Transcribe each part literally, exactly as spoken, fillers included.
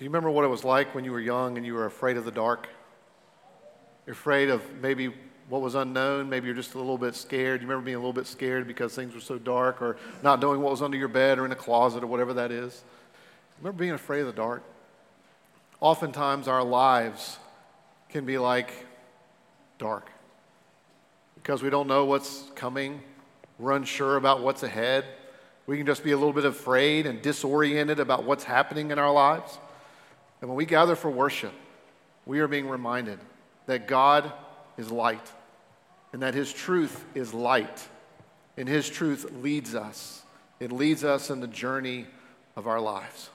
Do you remember what it was like when you were young and you were afraid of the dark? You're afraid of maybe what was unknown. Maybe you're just a little bit scared. You remember being a little bit scared because things were so dark, or not knowing what was under your bed or in a closet or whatever that is. Remember being afraid of the dark? Oftentimes our lives can be like dark because we don't know what's coming. We're unsure about what's ahead. We can just be a little bit afraid and disoriented about what's happening in our lives. And when we gather for worship, we are being reminded that God is light and that his truth is light, and his truth leads us. It leads us in the journey of our lives.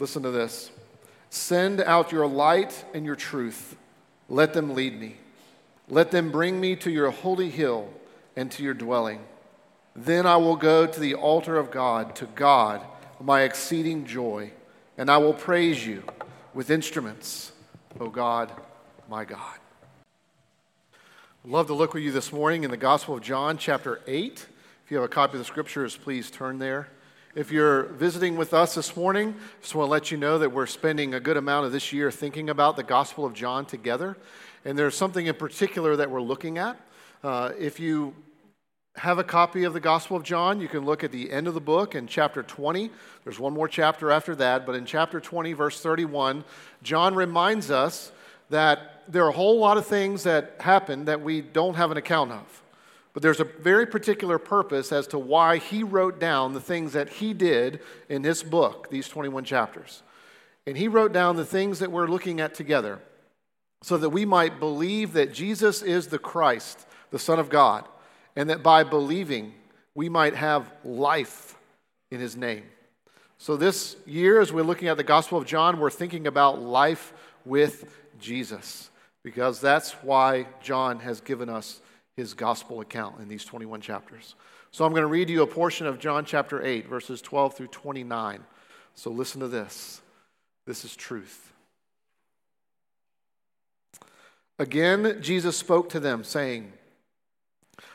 Listen to this. Send out your light and your truth. Let them lead me. Let them bring me to your holy hill and to your dwelling. Then I will go to the altar of God, to God, my exceeding joy, and I will praise you with instruments, O God, my God. I'd love to look with you this morning in the Gospel of John, chapter eight. If you have a copy of the Scriptures, please turn there. If you're visiting with us this morning, I just want to let you know that we're spending a good amount of this year thinking about the Gospel of John together, and there's something in particular that we're looking at. Uh, if you have a copy of the Gospel of John, you can look at the end of the book in chapter twenty. There's one more chapter after that, but in chapter twenty, verse thirty-one, John reminds us that there are a whole lot of things that happen that we don't have an account of. But there's a very particular purpose as to why he wrote down the things that he did in his book, these twenty-one chapters. And he wrote down the things that we're looking at together so that we might believe that Jesus is the Christ, the Son of God, and that by believing we might have life in his name. So this year, as we're looking at the Gospel of John, we're thinking about life with Jesus, because that's why John has given us his gospel account in these twenty-one chapters. So I'm going to read you a portion of John chapter eight, verses twelve through twenty-nine. So listen to this. This is truth. Again, Jesus spoke to them, saying,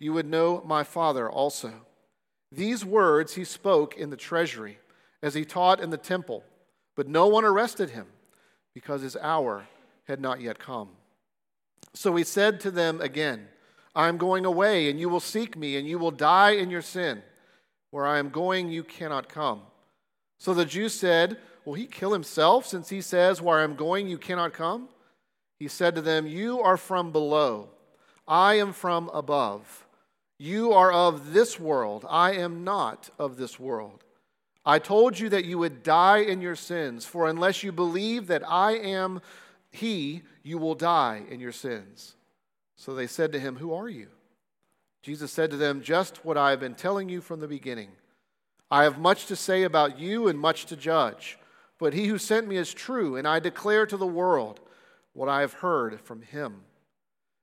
you would know my Father also. These words he spoke in the treasury, as he taught in the temple, but no one arrested him, because his hour had not yet come. So he said to them again, I am going away, and you will seek me, and you will die in your sin. Where I am going, you cannot come. So the Jews said, Will he kill himself, since he says, Where I am going, you cannot come? He said to them, You are from below. I am from above. You are of this world. I am not of this world. I told you that you would die in your sins, for unless you believe that I am He, you will die in your sins. So they said to him, Who are you? Jesus said to them, Just what I have been telling you from the beginning. I have much to say about you and much to judge, but he who sent me is true, and I declare to the world what I have heard from him.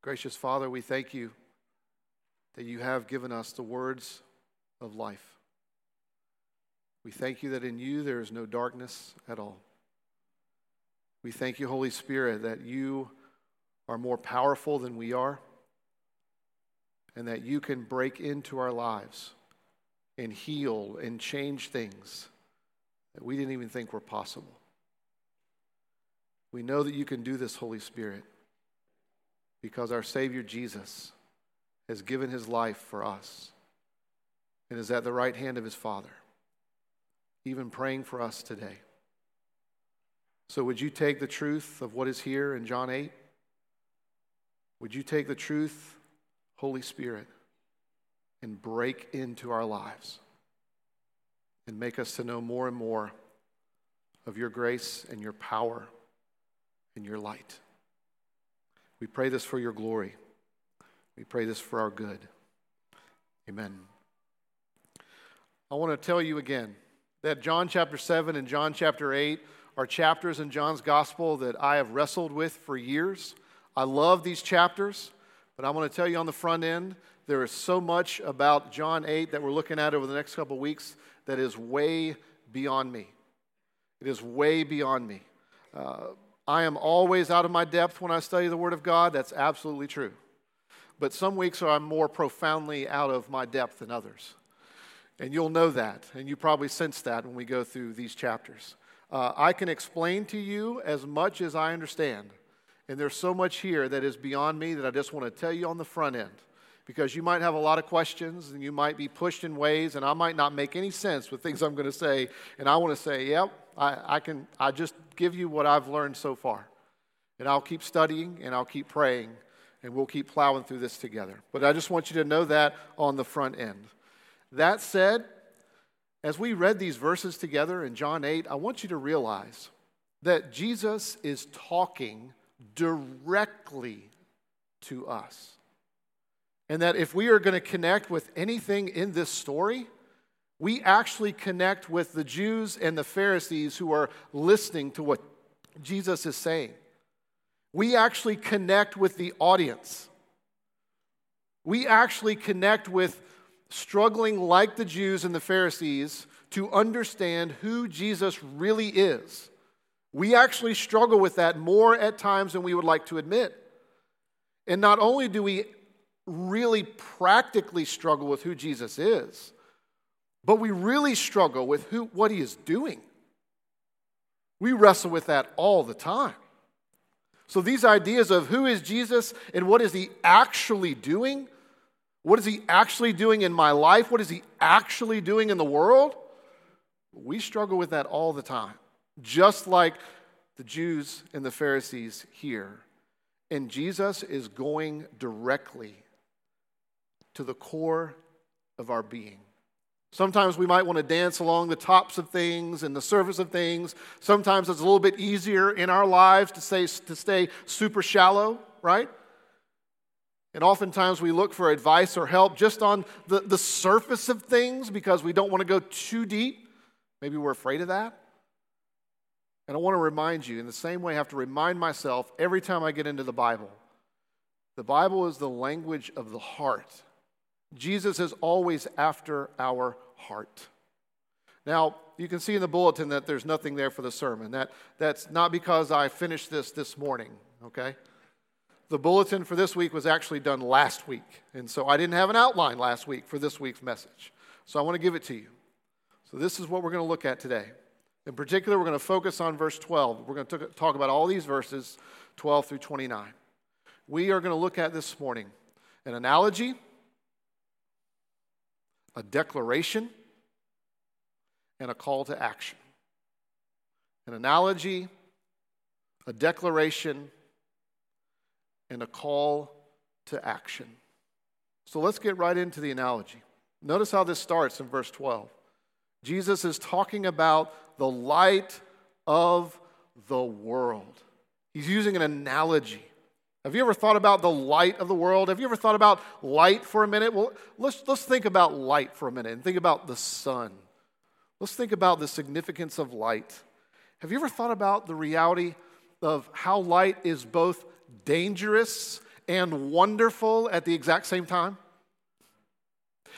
Gracious Father, we thank you that you have given us the words of life. We thank you that in you there is no darkness at all. We thank you, Holy Spirit, that you are more powerful than we are, and that you can break into our lives and heal and change things that we didn't even think were possible. We know that you can do this, Holy Spirit, because our Savior Jesus has given his life for us and is at the right hand of his Father, even praying for us today. So would you take the truth of what is here in John eight? Would you take the truth, Holy Spirit, and break into our lives and make us to know more and more of your grace and your power and your light. We pray this for your glory. We pray this for our good. Amen. I want to tell you again that John chapter seven and John chapter eight are chapters in John's gospel that I have wrestled with for years. I love these chapters, but I want to tell you on the front end, there is so much about John eight that we're looking at over the next couple of weeks that is way beyond me. It is way beyond me. Uh, I am always out of my depth when I study the Word of God. That's absolutely true. But some weeks I'm more profoundly out of my depth than others. And you'll know that, and you probably sense that when we go through these chapters. Uh, I can explain to you as much as I understand. And there's so much here that is beyond me that I just want to tell you on the front end. Because you might have a lot of questions, and you might be pushed in ways, and I might not make any sense with things I'm going to say. And I want to say, yep, I, I can. I just give you what I've learned so far. And I'll keep studying, and I'll keep praying, and we'll keep plowing through this together. But I just want you to know that on the front end. That said, as we read these verses together in John eight, I want you to realize that Jesus is talking directly to us. And that if we are going to connect with anything in this story, we actually connect with the Jews and the Pharisees who are listening to what Jesus is saying. We actually connect with the audience. We actually connect with struggling like the Jews and the Pharisees to understand who Jesus really is. We actually struggle with that more at times than we would like to admit. And not only do we really practically struggle with who Jesus is, but we really struggle with who what he is doing. We wrestle with that all the time. So these ideas of who is Jesus and what is he actually doing, what is he actually doing in my life, what is he actually doing in the world, we struggle with that all the time, just like the Jews and the Pharisees here. And Jesus is going directly to the core of our being. Sometimes we might want to dance along the tops of things and the surface of things. Sometimes it's a little bit easier in our lives to stay, to stay super shallow, right? And oftentimes we look for advice or help just on the, the surface of things because we don't want to go too deep. Maybe we're afraid of that. And I want to remind you, in the same way I have to remind myself every time I get into the Bible, the Bible is the language of the heart. Jesus is always after our heart. Now, you can see in the bulletin that there's nothing there for the sermon. That, that's not because I finished this this morning, okay? The bulletin for this week was actually done last week, and so I didn't have an outline last week for this week's message. So I want to give it to you. So this is what we're going to look at today. In particular, we're going to focus on verse twelve. We're going to talk about all these verses, twelve through twenty-nine. We are going to look at this morning an analogy, a declaration, and a call to action. An analogy, a declaration, and a call to action. So let's get right into the analogy. Notice how this starts in verse twelve. Jesus is talking about the light of the world. He's using an analogy. Have you ever thought about the light of the world? Have you ever thought about light for a minute? Well, let's, let's think about light for a minute and think about the sun. Let's think about the significance of light. Have you ever thought about the reality of how light is both dangerous and wonderful at the exact same time?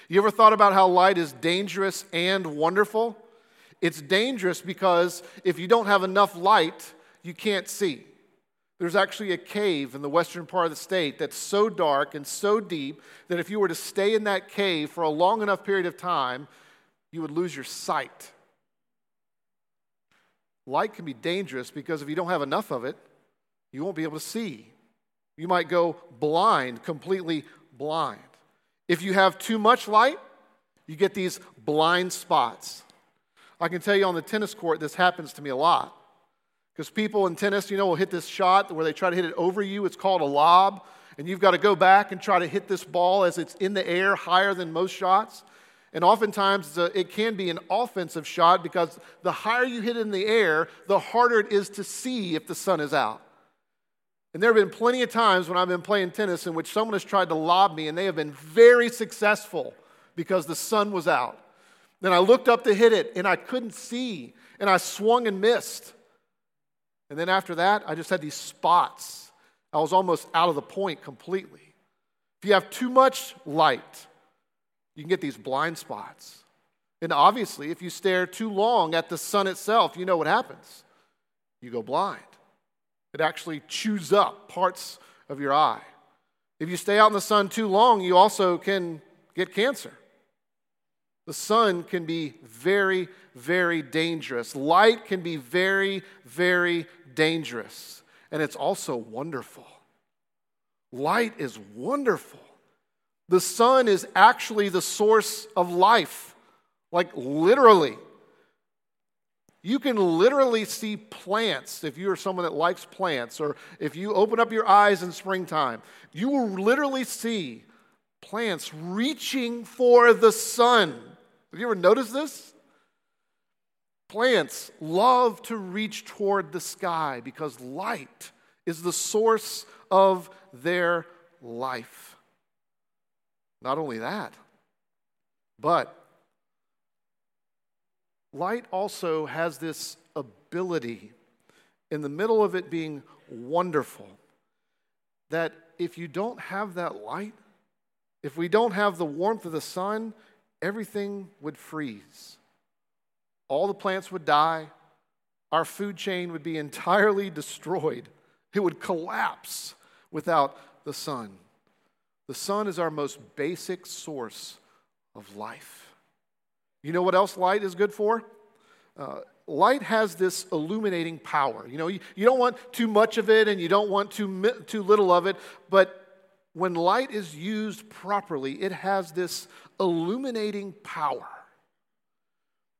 You ever thought about how light is dangerous and wonderful? It's dangerous because if you don't have enough light, you can't see. There's actually a cave in the western part of the state that's so dark and so deep that if you were to stay in that cave for a long enough period of time, you would lose your sight. Light can be dangerous because if you don't have enough of it, you won't be able to see. You might go blind, completely blind. If you have too much light, you get these blind spots. I can tell you on the tennis court, this happens to me a lot. Because people in tennis, you know, will hit this shot where they try to hit it over you. It's called a lob. And you've got to go back and try to hit this ball as it's in the air higher than most shots. And oftentimes it's a, it can be an offensive shot because the higher you hit it in the air, the harder it is to see if the sun is out. And there have been plenty of times when I've been playing tennis in which someone has tried to lob me and they have been very successful because the sun was out. Then I looked up to hit it and I couldn't see and I swung and missed. And then after that, I just had these spots. I was almost out of the point completely. If you have too much light, you can get these blind spots. And obviously, if you stare too long at the sun itself, you know what happens. You go blind. It actually chews up parts of your eye. If you stay out in the sun too long, you also can get cancer. The sun can be very, very dangerous. Light can be very, very dangerous. And it's also wonderful. Light is wonderful. The sun is actually the source of life. Like literally. You can literally see plants if you are someone that likes plants, or if you open up your eyes in springtime, you will literally see plants reaching for the sun. Have you ever noticed this? Plants love to reach toward the sky because light is the source of their life. Not only that, but light also has this ability, in the middle of it being wonderful, that if you don't have that light, if we don't have the warmth of the sun, everything would freeze. All the plants would die. Our food chain would be entirely destroyed. It would collapse without the sun. The sun is our most basic source of life. You know what else light is good for? Uh, light has this illuminating power. You know, you, you don't want too much of it and you don't want too, mi- too little of it, but when light is used properly, it has this illuminating power.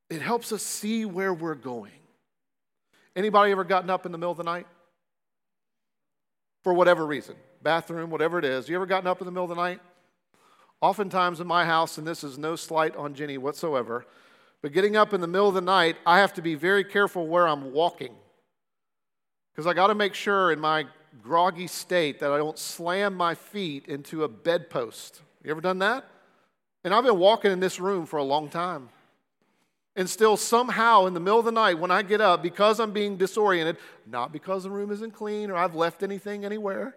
It helps us see where we're going. Anybody ever gotten up in the middle of the night? For whatever reason, bathroom, whatever it is. You ever gotten up in the middle of the night? Oftentimes in my house, and this is no slight on Jenny whatsoever, but getting up in the middle of the night, I have to be very careful where I'm walking. Because I got to make sure in my groggy state that I don't slam my feet into a bedpost. You ever done that? And I've been walking in this room for a long time. And still somehow in the middle of the night when I get up, because I'm being disoriented, not because the room isn't clean or I've left anything anywhere,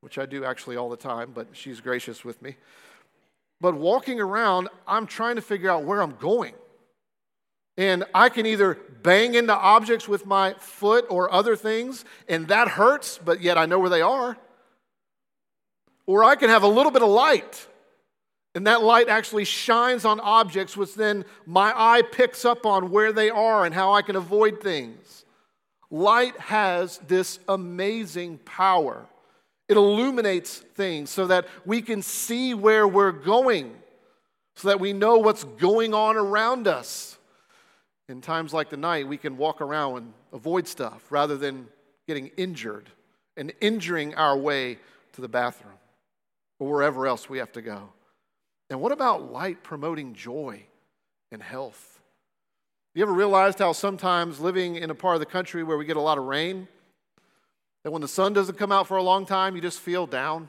which I do actually all the time, but she's gracious with me. But walking around, I'm trying to figure out where I'm going. And I can either bang into objects with my foot or other things, and that hurts, but yet I know where they are. Or I can have a little bit of light, and that light actually shines on objects, which then my eye picks up on where they are and how I can avoid things. Light has this amazing power. It illuminates things so that we can see where we're going, so that we know what's going on around us. In times like the night, we can walk around and avoid stuff rather than getting injured and injuring our way to the bathroom or wherever else we have to go. And what about light promoting joy and health? You ever realized how sometimes living in a part of the country where we get a lot of rain, that when the sun doesn't come out for a long time, you just feel down?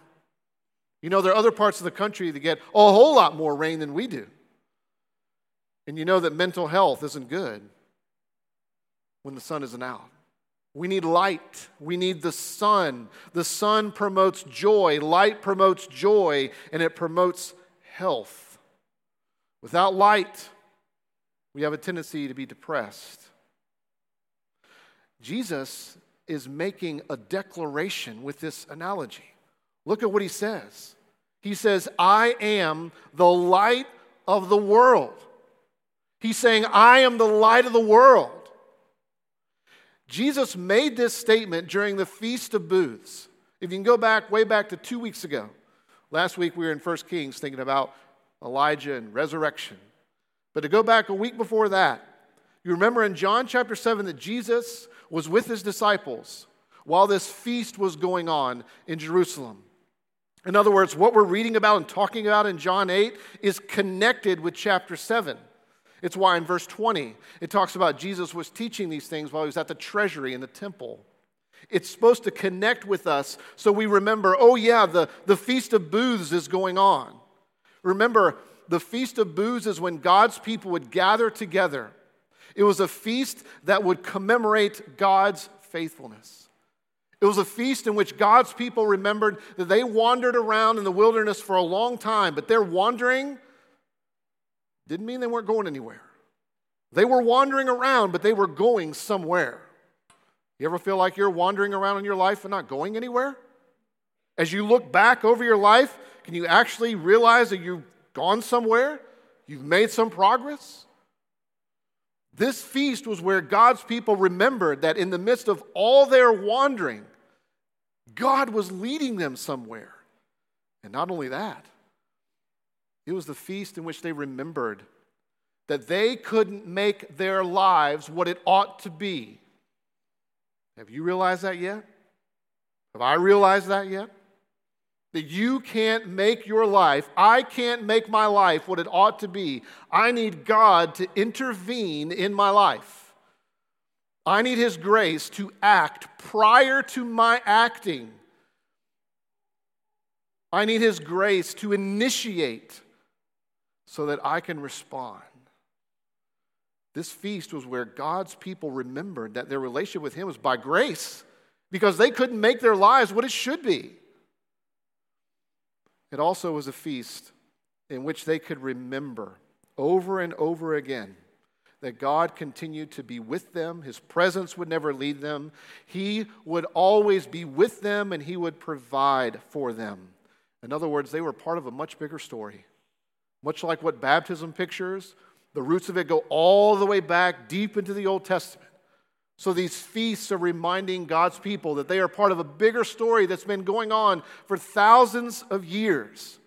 You know, there are other parts of the country that get a whole lot more rain than we do. And you know that mental health isn't good when the sun isn't out. We need light. We need the sun. The sun promotes joy. Light promotes joy, and it promotes health. Without light, we have a tendency to be depressed. Jesus is making a declaration with this analogy. Look at what he says. He says, I am the light of the world. He's saying, I am the light of the world. Jesus made this statement during the Feast of Booths. If you can go back, way back to two weeks ago. Last week we were in First Kings thinking about Elijah and resurrection. But to go back a week before that, you remember in John chapter seven that Jesus was with his disciples while this feast was going on in Jerusalem. In other words, what we're reading about and talking about in John eight is connected with chapter seven. It's why in verse twenty, it talks about Jesus was teaching these things while he was at the treasury in the temple. It's supposed to connect with us so we remember, oh yeah, the, the Feast of Booths is going on. Remember, the Feast of Booths is when God's people would gather together. It was a feast that would commemorate God's faithfulness. It was a feast in which God's people remembered that they wandered around in the wilderness for a long time, but their wandering didn't mean they weren't going anywhere. They were wandering around, but they were going somewhere. You ever feel like you're wandering around in your life and not going anywhere? As you look back over your life, can you actually realize that you've gone somewhere? You've made some progress? This feast was where God's people remembered that in the midst of all their wandering, God was leading them somewhere. And not only that, it was the feast in which they remembered that they couldn't make their lives what it ought to be. Have you realized that yet? Have I realized that yet? That you can't make your life, I can't make my life what it ought to be. I need God to intervene in my life. I need His grace to act prior to my acting. I need His grace to initiate so that I can respond. This feast was where God's people remembered that their relationship with Him was by grace because they couldn't make their lives what it should be. It also was a feast in which they could remember over and over again that God continued to be with them. His presence would never leave them. He would always be with them, and He would provide for them. In other words, they were part of a much bigger story. Much like what baptism pictures, the roots of it go all the way back deep into the Old Testament. So these feasts are reminding God's people that they are part of a bigger story that's been going on for thousands of years.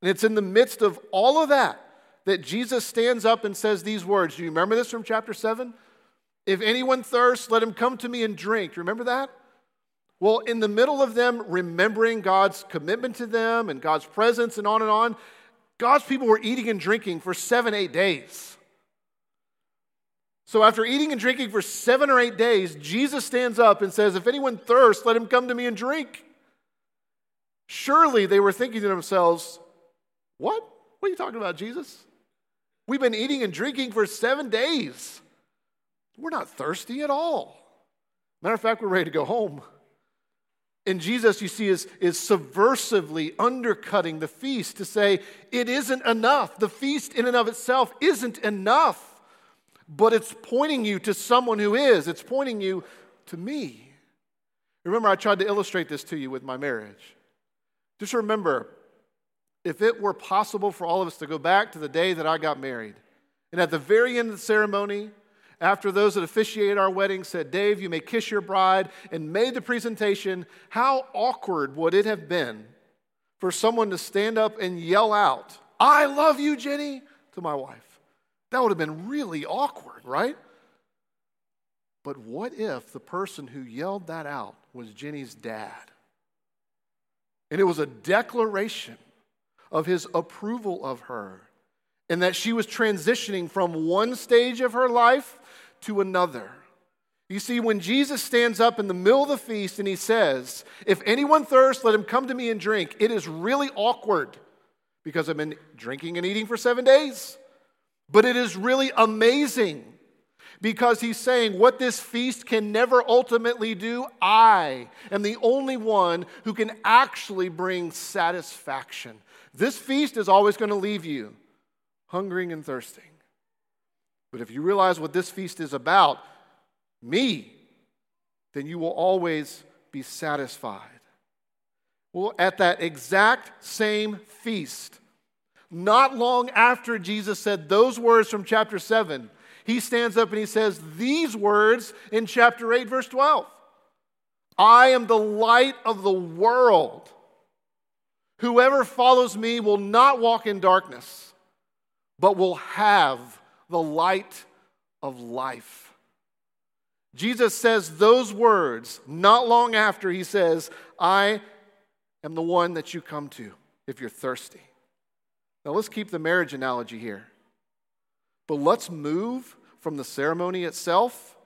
And it's in the midst of all of that that Jesus stands up and says these words. Do you remember this from chapter seven? If anyone thirsts, let him come to me and drink. Remember that? Well, in the middle of them remembering God's commitment to them and God's presence and on and on, God's people were eating and drinking for seven, eight days. So after eating and drinking for seven or eight days, Jesus stands up and says, if anyone thirsts, let him come to me and drink. Surely they were thinking to themselves, what? What are you talking about, Jesus? We've been eating and drinking for seven days. We're not thirsty at all. Matter of fact, we're ready to go home. And Jesus, you see, is, is subversively undercutting the feast to say it isn't enough. The feast in and of itself isn't enough, but it's pointing you to someone who is. It's pointing you to me. Remember, I tried to illustrate this to you with my marriage. Just remember, if it were possible for all of us to go back to the day that I got married, and at the very end of the ceremony, after those that officiated our wedding said, Dave, you may kiss your bride, and made the presentation, how awkward would it have been for someone to stand up and yell out, I love you, Jenny, to my wife? That would have been really awkward, right? But what if the person who yelled that out was Jenny's dad? And it was a declaration of his approval of her, and that she was transitioning from one stage of her life to another. You see, when Jesus stands up in the middle of the feast and he says, if anyone thirsts, let him come to me and drink, it is really awkward because I've been drinking and eating for seven days. But it is really amazing because he's saying what this feast can never ultimately do, I am the only one who can actually bring satisfaction. This feast is always going to leave you hungering and thirsting. But if you realize what this feast is about, me, then you will always be satisfied. Well, at that exact same feast, not long after Jesus said those words from chapter seven, he stands up and he says these words in chapter eight, verse twelve. I am the light of the world. Whoever follows me will not walk in darkness, but will have the light of life. Jesus says those words not long after he says, I am the one that you come to if you're thirsty. Now let's keep the marriage analogy here. But let's move from the ceremony itself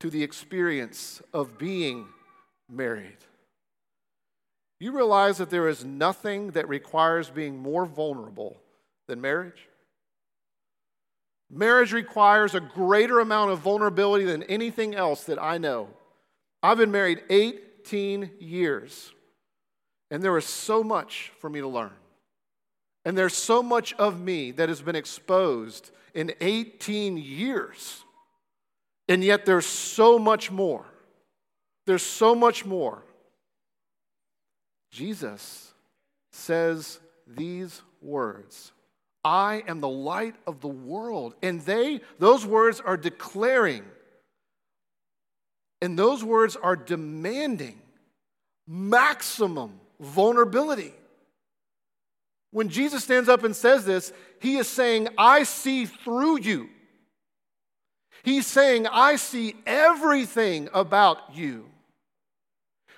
to the experience of being married. You realize that there is nothing that requires being more vulnerable than marriage? Marriage requires a greater amount of vulnerability than anything else that I know. I've been married eighteen years, and there is so much for me to learn. And there's so much of me that has been exposed in eighteen years, and yet there's so much more. There's so much more. Jesus says these words, I am the light of the world. And they, those words are declaring, and those words are demanding maximum vulnerability. When Jesus stands up and says this, he is saying, I see through you. He's saying, I see everything about you.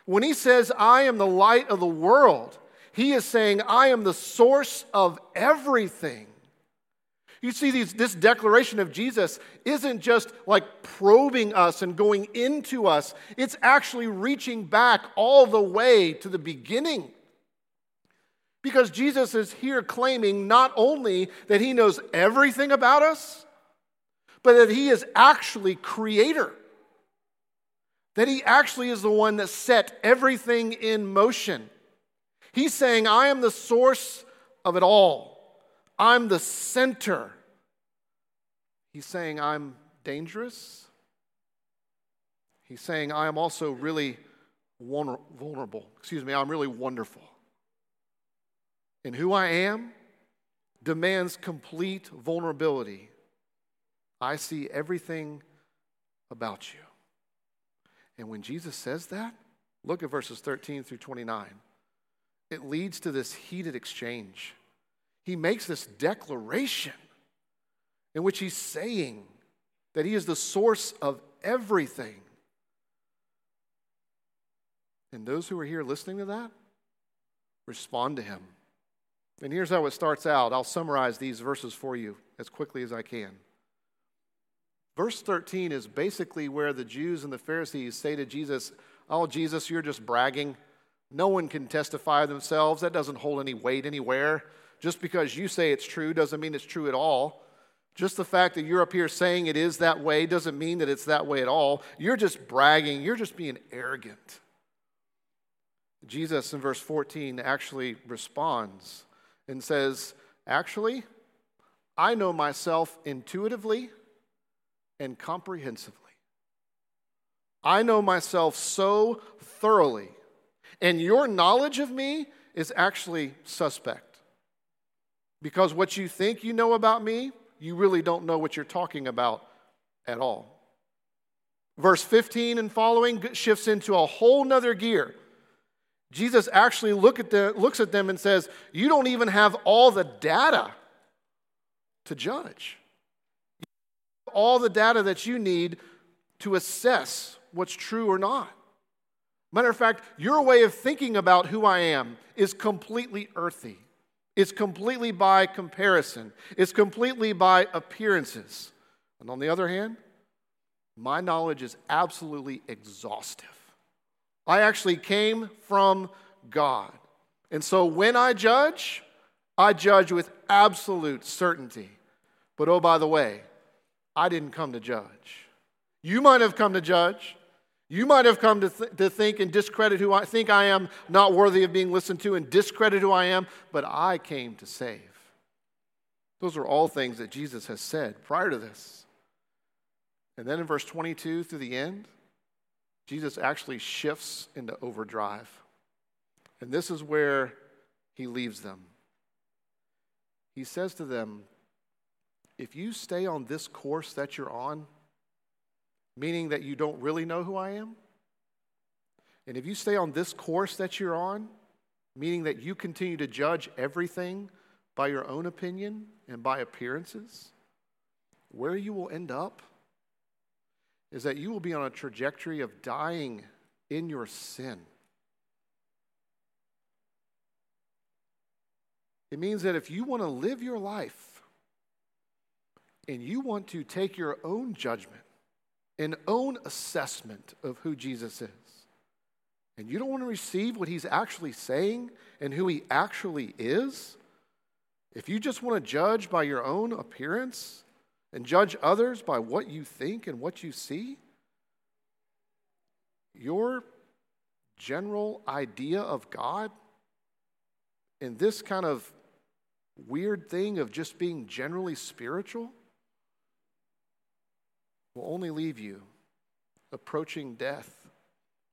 When he says, I am the light of the world, he is saying, I am the source of everything. You see, these, this declaration of Jesus isn't just like probing us and going into us. It's actually reaching back all the way to the beginning. Because Jesus is here claiming not only that he knows everything about us, but that he is actually creator. That he actually is the one that set everything in motion. He's saying, I am the source of it all. I'm the center. He's saying, I'm dangerous. He's saying, I am also really vulnerable. Excuse me, I'm really wonderful. And who I am demands complete vulnerability. I see everything about you. And when Jesus says that, look at verses thirteen through twenty-nine. It leads to this heated exchange. He makes this declaration in which he's saying that he is the source of everything. And those who are here listening to that, respond to him. And here's how it starts out. I'll summarize these verses for you as quickly as I can. Verse thirteen is basically where the Jews and the Pharisees say to Jesus, oh, Jesus, you're just bragging. No one can testify themselves. That doesn't hold any weight anywhere. Just because you say it's true doesn't mean it's true at all. Just the fact that you're up here saying it is that way doesn't mean that it's that way at all. You're just bragging. You're just being arrogant. Jesus in verse fourteen actually responds and says, actually, I know myself intuitively and comprehensively. I know myself so thoroughly. And your knowledge of me is actually suspect. Because what you think you know about me, you really don't know what you're talking about at all. Verse fifteen and following shifts into a whole nother gear. Jesus actually look at the, looks at them and says, you don't even have all the data to judge. You don't have all the data that you need to assess what's true or not. Matter of fact, your way of thinking about who I am is completely earthy. It's completely by comparison. It's completely by appearances. And on the other hand, my knowledge is absolutely exhaustive. I actually came from God. And so when I judge, I judge with absolute certainty. But oh, by the way, I didn't come to judge. You might have come to judge. You might have come to, th- to think and discredit who I think I am, not worthy of being listened to, and discredit who I am, but I came to save. Those are all things that Jesus has said prior to this. And then in verse twenty-two through the end, Jesus actually shifts into overdrive. And this is where he leaves them. He says to them, if you stay on this course that you're on, meaning that you don't really know who I am, and if you stay on this course that you're on, meaning that you continue to judge everything by your own opinion and by appearances, where you will end up is that you will be on a trajectory of dying in your sin. It means that if you want to live your life and you want to take your own judgment and own assessment of who Jesus is, and you don't want to receive what he's actually saying and who he actually is, if you just want to judge by your own appearance and judge others by what you think and what you see, your general idea of God in this kind of weird thing of just being generally spiritual will only leave you approaching death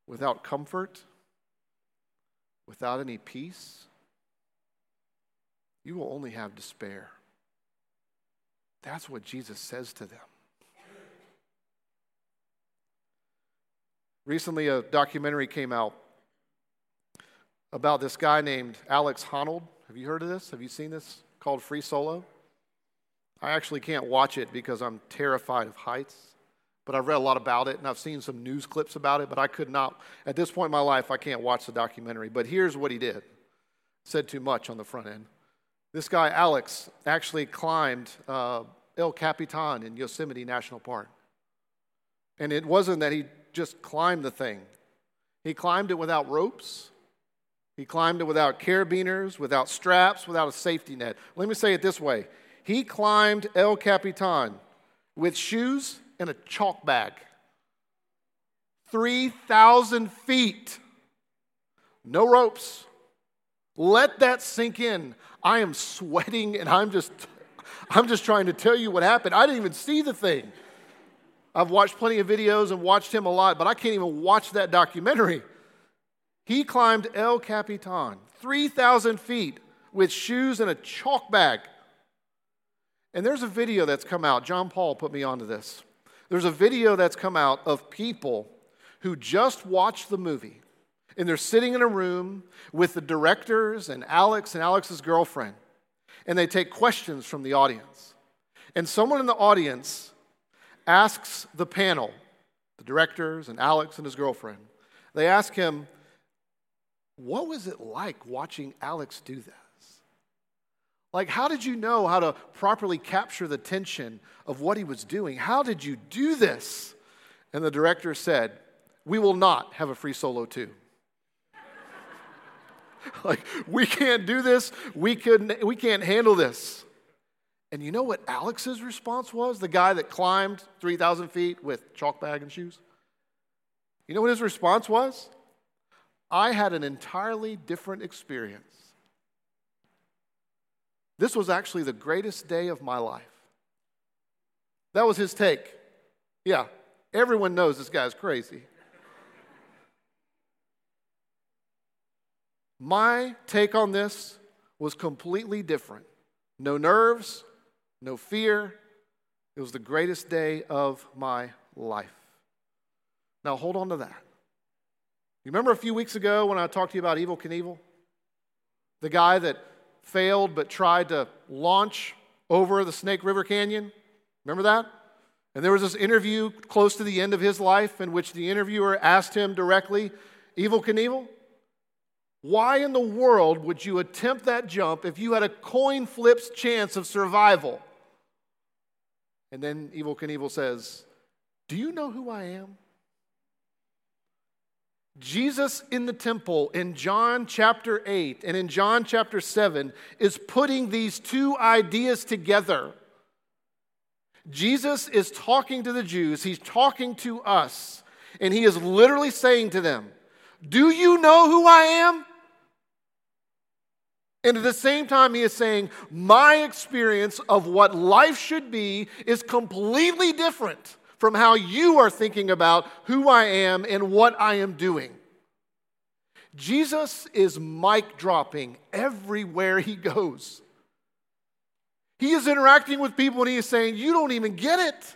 without comfort, without any peace. You will only have despair. That's what Jesus says to them. Recently, a documentary came out about this guy named Alex Honnold. Have you heard of this? Have you seen this? Called Free Solo. I actually can't watch it because I'm terrified of heights, but I've read a lot about it, and I've seen some news clips about it, but I could not. At this point in my life, I can't watch the documentary, but here's what he did. Said too much on the front end. This guy, Alex, actually climbed uh, El Capitan in Yosemite National Park, and it wasn't that he just climbed the thing. He climbed it without ropes. He climbed it without carabiners, without straps, without a safety net. Let me say it this way. He climbed El Capitan with shoes and a chalk bag. three thousand feet. No ropes. Let that sink in. I am sweating and I'm just, I'm just trying to tell you what happened. I didn't even see the thing. I've watched plenty of videos and watched him a lot, but I can't even watch that documentary. He climbed El Capitan, three thousand feet, with shoes and a chalk bag. And there's a video that's come out. John Paul put me onto this. There's a video that's come out of people who just watched the movie, and they're sitting in a room with the directors and Alex and Alex's girlfriend, and they take questions from the audience. And someone in the audience asks the panel, the directors and Alex and his girlfriend, they ask him, what was it like watching Alex do this? Like, how did you know how to properly capture the tension of what he was doing? How did you do this? And the director said, we will not have a Free Solo two. Like, we can't do this. We couldn't, we can't handle this. And you know what Alex's response was? The guy that climbed three thousand feet with chalk bag and shoes. You know what his response was? I had an entirely different experience. This was actually the greatest day of my life. That was his take. Yeah, everyone knows this guy's crazy. My take on this was completely different. No nerves, no fear. It was the greatest day of my life. Now hold on to that. You remember a few weeks ago when I talked to you about Evel Knievel? The guy that failed but tried to launch over the Snake River Canyon? Remember that? And there was this interview close to the end of his life in which the interviewer asked him directly, Evel Knievel, why in the world would you attempt that jump if you had a coin flip's chance of survival? And then Evel Knievel says, do you know who I am? Jesus in the temple in John chapter eight and in John chapter seven is putting these two ideas together. Jesus is talking to the Jews. He's talking to us. And he is literally saying to them, do you know who I am? And at the same time, he is saying, my experience of what life should be is completely different from how you are thinking about who I am and what I am doing. Jesus is mic dropping everywhere he goes. He is interacting with people and he is saying, you don't even get it.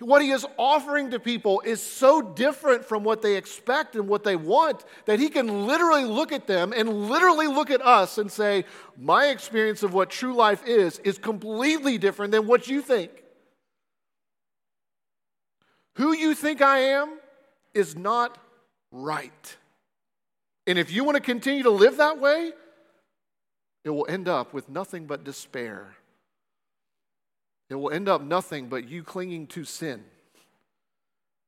What he is offering to people is so different from what they expect and what they want that he can literally look at them and literally look at us and say, my experience of what true life is is completely different than what you think. Who you think I am is not right. And if you want to continue to live that way, it will end up with nothing but despair. It will end up nothing but you clinging to sin.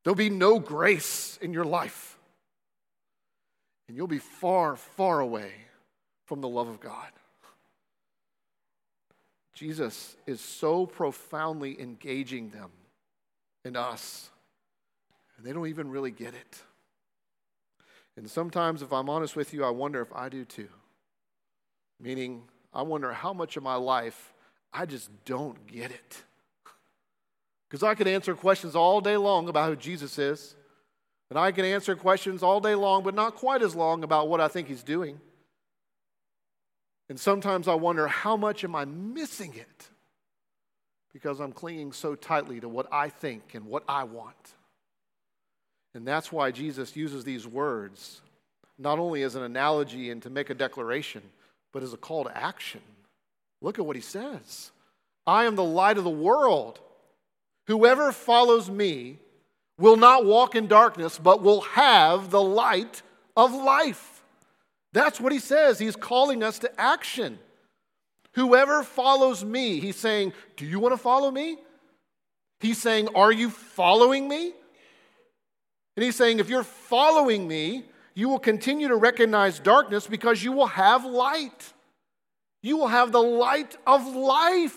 There'll be no grace in your life. And you'll be far, far away from the love of God. Jesus is so profoundly engaging them and us, and they don't even really get it. And sometimes, if I'm honest with you, I wonder if I do too. Meaning, I wonder how much of my life I just don't get it. Because I could answer questions all day long about who Jesus is. And I can answer questions all day long, but not quite as long about what I think he's doing. And sometimes I wonder, how much am I missing it? Because I'm clinging so tightly to what I think and what I want. And that's why Jesus uses these words, not only as an analogy and to make a declaration, but as a call to action. Look at what he says. I am the light of the world. Whoever follows me will not walk in darkness, but will have the light of life. That's what he says. He's calling us to action. Whoever follows me, he's saying, do you want to follow me? He's saying, are you following me? And he's saying, if you're following me, you will continue to recognize darkness because you will have light. You will have the light of life.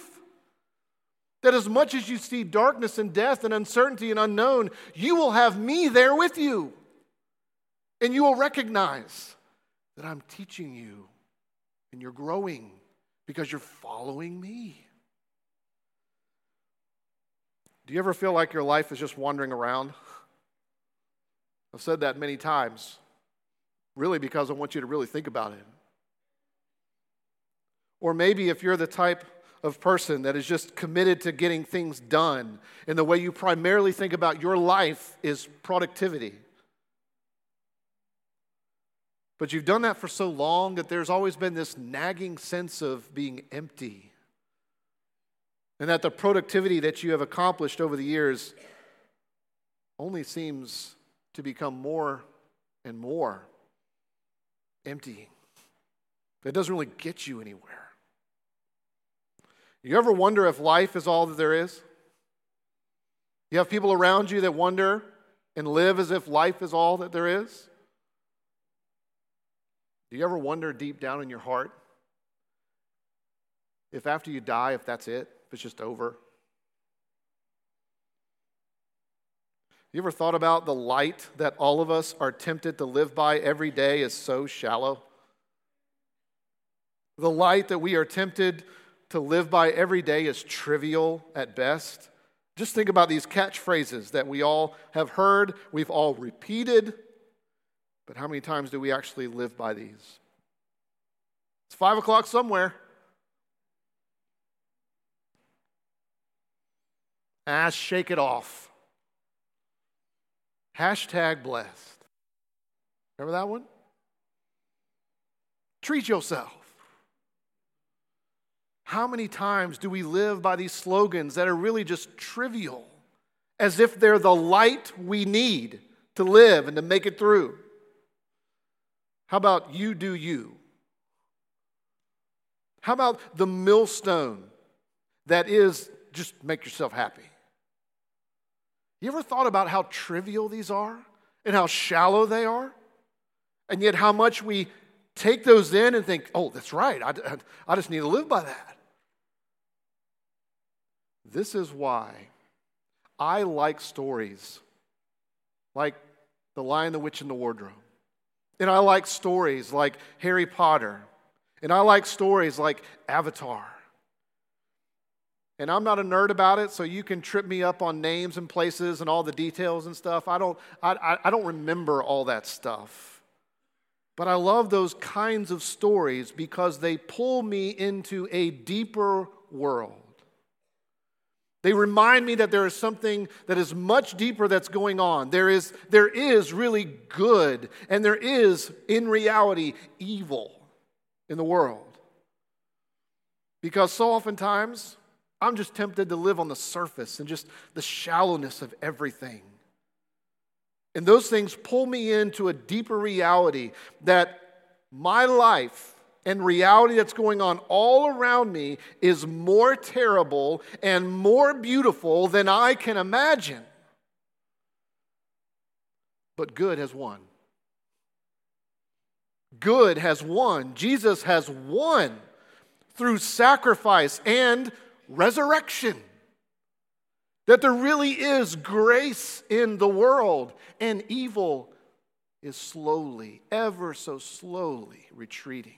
That as much as you see darkness and death and uncertainty and unknown, you will have me there with you. And you will recognize that I'm teaching you and you're growing because you're following me. Do you ever feel like your life is just wandering around? I've said that many times, really because I want you to really think about it. Or maybe if you're the type of person that is just committed to getting things done, and the way you primarily think about your life is productivity. But you've done that for so long that there's always been this nagging sense of being empty. And that the productivity that you have accomplished over the years only seems to become more and more emptying. That doesn't really get you anywhere. You ever wonder if life is all that there is? You have people around you that wonder and live as if life is all that there is? Do you ever wonder deep down in your heart if after you die, if that's it, if it's just over? You ever thought about the light that all of us are tempted to live by every day is so shallow? The light that we are tempted to live by every day is trivial at best. Just think about these catchphrases that we all have heard, we've all repeated, but how many times do we actually live by these? It's five o'clock somewhere. Ah, shake it off. Hashtag blessed. Remember that one? Treat yourself. How many times do we live by these slogans that are really just trivial, as if they're the light we need to live and to make it through? How about you do you? How about the millstone that is just make yourself happy? You ever thought about how trivial these are and how shallow they are? And yet how much we take those in and think, oh, that's right, I, I, I just need to live by that. This is why I like stories like The Lion, the Witch, and the Wardrobe. And I like stories like Harry Potter. And I like stories like Avatar. And I'm not a nerd about it, so you can trip me up on names and places and all the details and stuff. I don't, I, I don't remember all that stuff. But I love those kinds of stories because they pull me into a deeper world. They remind me that there is something that is much deeper that's going on. There is, there is really good, and there is, in reality, evil in the world. Because so oftentimes, I'm just tempted to live on the surface and just the shallowness of everything. And those things pull me into a deeper reality that my life and reality that's going on all around me is more terrible and more beautiful than I can imagine. But good has won. Good has won. Jesus has won through sacrifice and resurrection. That there really is grace in the world, and evil is slowly, ever so slowly retreating.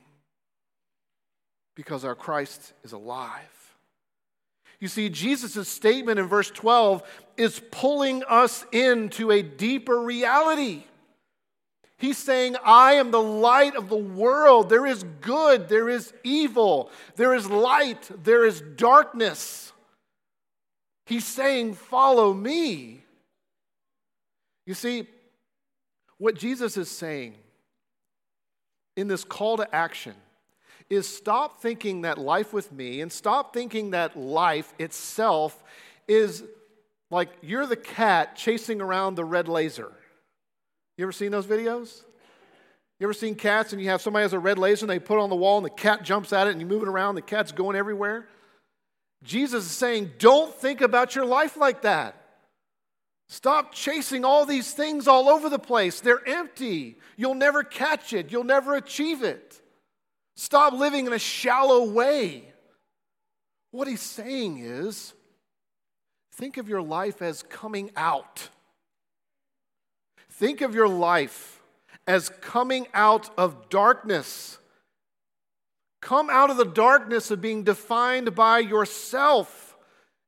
Because our Christ is alive. You see, Jesus' statement in verse twelve is pulling us into a deeper reality. He's saying, I am the light of the world. There is good, there is evil, there is light, there is darkness. He's saying, follow me. You see, what Jesus is saying in this call to action is stop thinking that life with me and stop thinking that life itself is like you're the cat chasing around the red laser. You ever seen those videos? You ever seen cats and you have somebody has a red laser and they put it on the wall and the cat jumps at it and you move it around, the cat's going everywhere? Jesus is saying, don't think about your life like that. Stop chasing all these things all over the place. They're empty. You'll never catch it. You'll never achieve it. Stop living in a shallow way. What he's saying is, think of your life as coming out. Think of your life as coming out of darkness. Come out of the darkness of being defined by yourself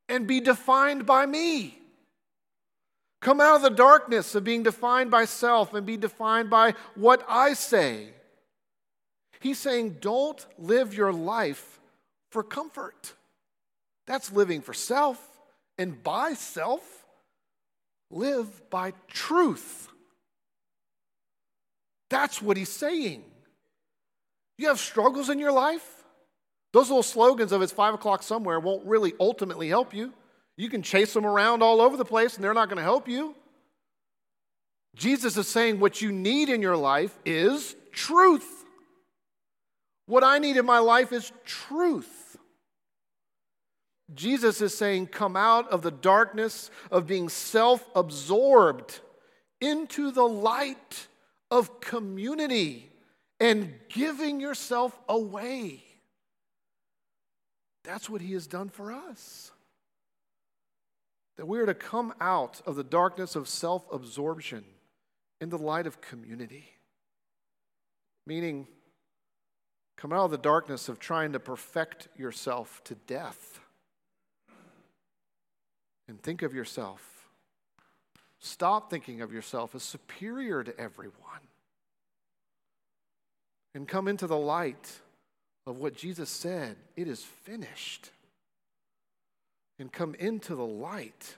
and be defined by me. Come out of the darkness of being defined by self and be defined by what I say. He's saying, don't live your life for comfort. That's living for self and by self. Live by truth. That's what he's saying. You have struggles in your life? Those little slogans of it's five o'clock somewhere won't really ultimately help you. You can chase them around all over the place and they're not going to help you. Jesus is saying what you need in your life is truth. What I need in my life is truth. Jesus is saying, come out of the darkness of being self-absorbed into the light of community and giving yourself away. That's what he has done for us. That we are to come out of the darkness of self-absorption into the light of community. Meaning, come out of the darkness of trying to perfect yourself to death. And think of yourself. Stop thinking of yourself as superior to everyone. And come into the light of what Jesus said, it is finished. And come into the light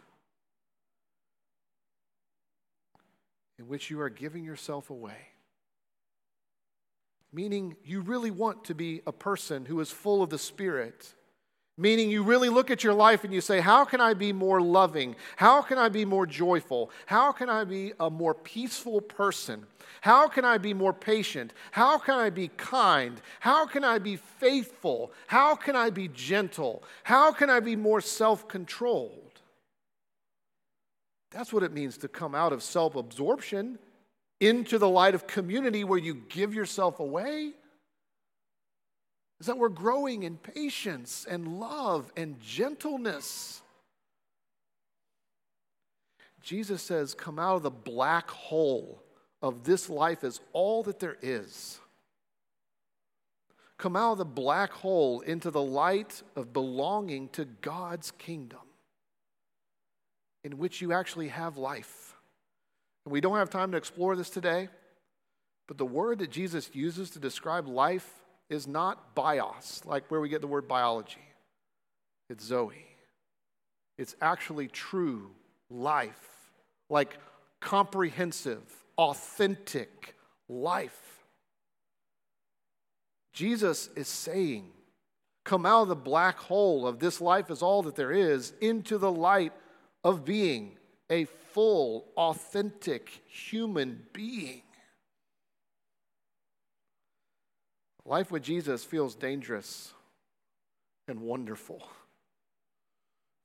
in which you are giving yourself away. Meaning you really want to be a person who is full of the Spirit. Meaning you really look at your life and you say, how can I be more loving? How can I be more joyful? How can I be a more peaceful person? How can I be more patient? How can I be kind? How can I be faithful? How can I be gentle? How can I be more self-controlled? That's what it means to come out of self-absorption into the light of community where you give yourself away, is that we're growing in patience and love and gentleness Jesus says, come out of the black hole of this life is all that there is. Come out of the black hole into the light of belonging to God's kingdom, in which you actually have life. And we don't have time to explore this today, but the word that Jesus uses to describe life is not bios, like where we get the word biology. It's Zoe. It's actually true life, like comprehensive, authentic life. Jesus is saying, come out of the black hole of this life is all that there is into the light of being a full, authentic human being. Life with Jesus feels dangerous and wonderful.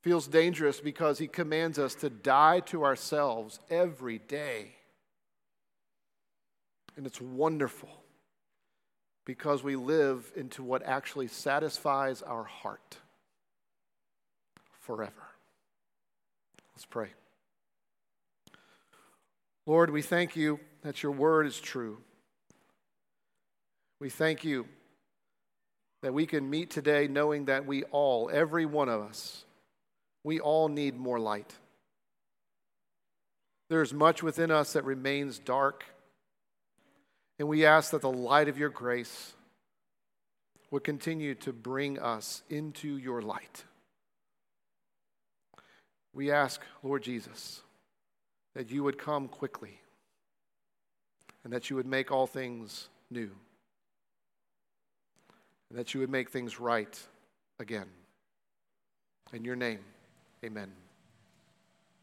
Feels dangerous because he commands us to die to ourselves every day. And it's wonderful because we live into what actually satisfies our heart forever. Let's pray. Lord, we thank you that your word is true. We thank you that we can meet today knowing that we all, every one of us, we all need more light. There's much within us that remains dark, and we ask that the light of your grace would continue to bring us into your light. We ask, Lord Jesus, that you would come quickly and that you would make all things new and that you would make things right again. In your name, amen.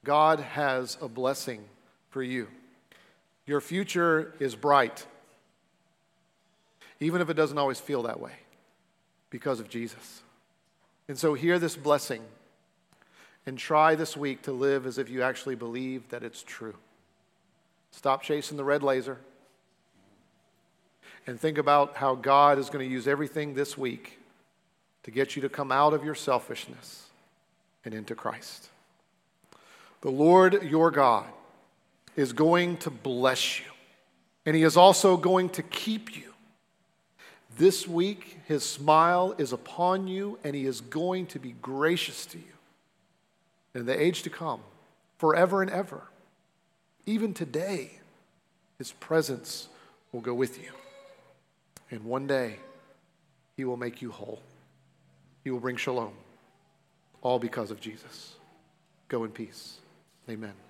God has a blessing for you. Your future is bright, even if it doesn't always feel that way, because of Jesus. And so hear this blessing. And try this week to live as if you actually believe that it's true. Stop chasing the red laser. And think about how God is going to use everything this week to get you to come out of your selfishness and into Christ. The Lord your God is going to bless you. And he is also going to keep you. This week, his smile is upon you, and he is going to be gracious to you. In the age to come, forever and ever, even today, his presence will go with you. And one day, he will make you whole. He will bring shalom, all because of Jesus. Go in peace. Amen.